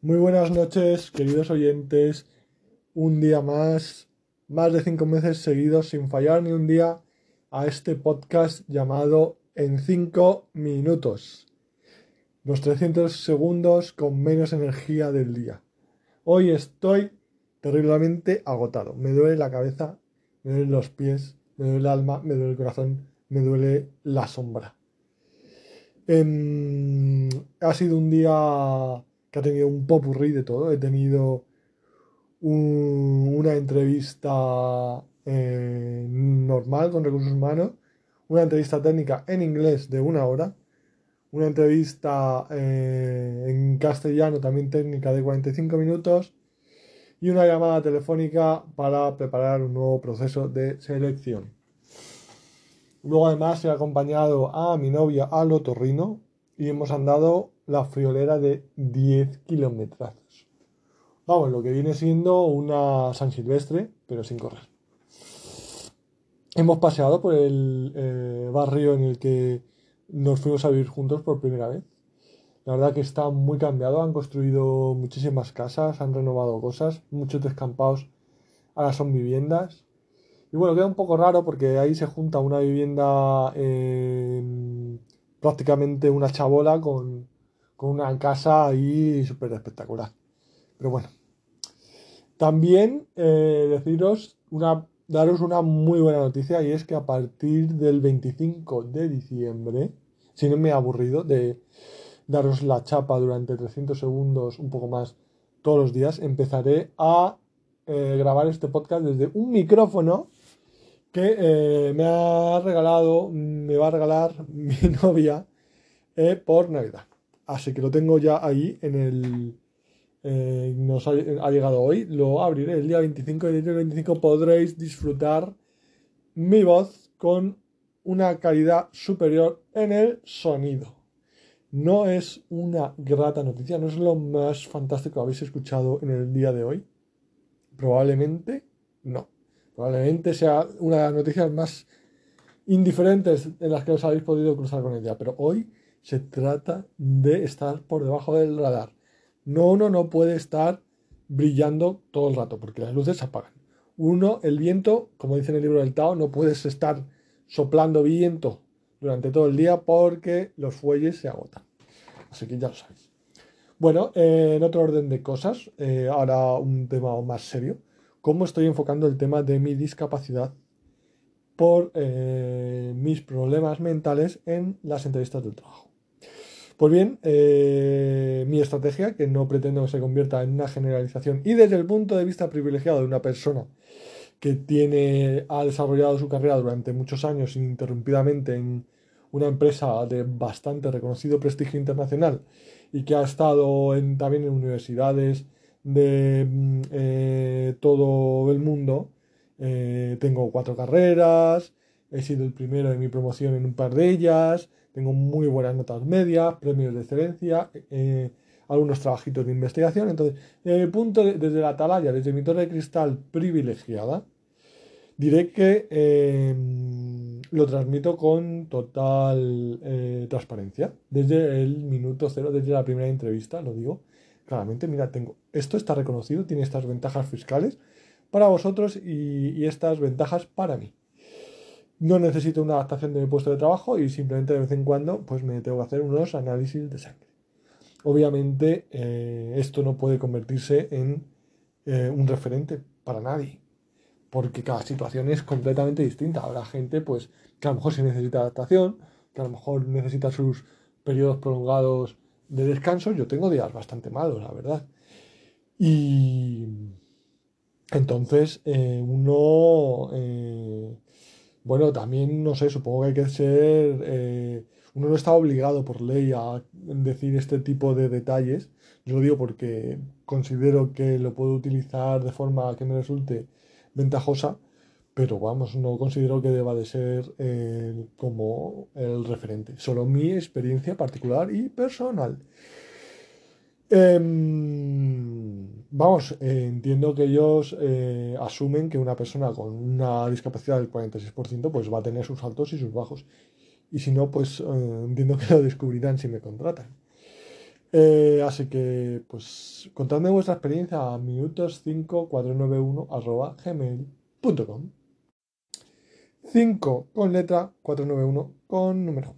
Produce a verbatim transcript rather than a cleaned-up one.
Muy buenas noches, queridos oyentes. Un día más, más de cinco meses seguidos, sin fallar ni un día, a este podcast llamado En cinco minutos. Los trescientos segundos con menos energía del día. Hoy estoy terriblemente agotado. Me duele la cabeza, me duelen los pies, me duele el alma, me duele el corazón, me duele la sombra. Eh, ha sido un día que ha tenido un popurrí de todo. He tenido un, una entrevista eh, normal con recursos humanos, una entrevista técnica en inglés de una hora, una entrevista eh, en castellano también técnica de cuarenta y cinco minutos y una llamada telefónica para preparar un nuevo proceso de selección. Luego además he acompañado a mi novia al otorrino y hemos andado la friolera de diez kilometrazos. Vamos, lo que viene siendo una San Silvestre, pero sin correr. Hemos paseado por el eh, barrio en el que nos fuimos a vivir juntos por primera vez. La verdad que está muy cambiado, han construido muchísimas casas, han renovado cosas, muchos descampados ahora son viviendas. Y bueno, queda un poco raro porque ahí se junta una vivienda, eh, prácticamente una chabola, con, con una casa ahí súper espectacular. Pero bueno, también eh, deciros una... daros una muy buena noticia, y es que a partir del veinticinco de diciembre, si no me he aburrido de daros la chapa durante trescientos segundos, un poco más todos los días, empezaré a eh, grabar este podcast desde un micrófono que eh, me ha regalado, me va a regalar mi novia eh, por Navidad. Así que lo tengo ya ahí en el... Eh, nos ha, ha llegado hoy, lo abriré el día veinticinco, y el día veinticinco podréis disfrutar mi voz con una calidad superior en el sonido. ¿No es una grata noticia? ¿No es lo más fantástico que habéis escuchado en el día de hoy? Probablemente no. Probablemente sea una de las noticias más indiferentes en las que os habéis podido cruzar con ella, pero hoy se trata de estar por debajo del radar. No, uno no puede estar brillando todo el rato porque las luces se apagan. Uno, el viento, como dice en el libro del Tao, no puedes estar soplando viento durante todo el día porque los fuelles se agotan. Así que ya lo sabéis. Bueno, eh, en otro orden de cosas, eh, ahora un tema más serio. ¿Cómo estoy enfocando el tema de mi discapacidad por eh, mis problemas mentales en las entrevistas del trabajo? Pues bien, eh, mi estrategia, que no pretendo que se convierta en una generalización y desde el punto de vista privilegiado de una persona que tiene, ha desarrollado su carrera durante muchos años ininterrumpidamente en una empresa de bastante reconocido prestigio internacional y que ha estado en, también en universidades de eh, todo el mundo. Eh, tengo cuatro carreras, he sido el primero de mi promoción en un par de ellas. Tengo muy buenas notas medias, premios de excelencia, eh, algunos trabajitos de investigación. Entonces, desde mi punto, de, desde la atalaya, desde mi torre de cristal privilegiada, diré que eh, lo transmito con total eh, transparencia. Desde el minuto cero, desde la primera entrevista, lo digo claramente. Mira, tengo esto está reconocido, tiene estas ventajas fiscales para vosotros y, y estas ventajas para mí. No necesito una adaptación de mi puesto de trabajo y simplemente de vez en cuando pues me tengo que hacer unos análisis de sangre. Obviamente eh, esto no puede convertirse en eh, un referente para nadie, porque cada situación es completamente distinta. Habrá gente pues que a lo mejor sí necesita adaptación, que a lo mejor necesita sus periodos prolongados de descanso. Yo tengo días bastante malos, la verdad. Y entonces eh, uno... Eh, Bueno, también, no sé, supongo que hay que ser... Eh, uno no está obligado por ley a decir este tipo de detalles. Yo lo digo porque considero que lo puedo utilizar de forma que me resulte ventajosa, pero vamos, no considero que deba de ser eh, como el referente. Solo mi experiencia particular y personal. Eh, vamos, eh, entiendo que ellos eh, asumen que una persona con una discapacidad del cuarenta y seis por ciento pues va a tener sus altos y sus bajos, y si no, pues eh, entiendo que lo descubrirán si me contratan. Eh, así que, pues, contadme vuestra experiencia a minutos cinco cuatro nueve uno arroba gmail punto com. cinco con letra, cuatro nueve uno con número.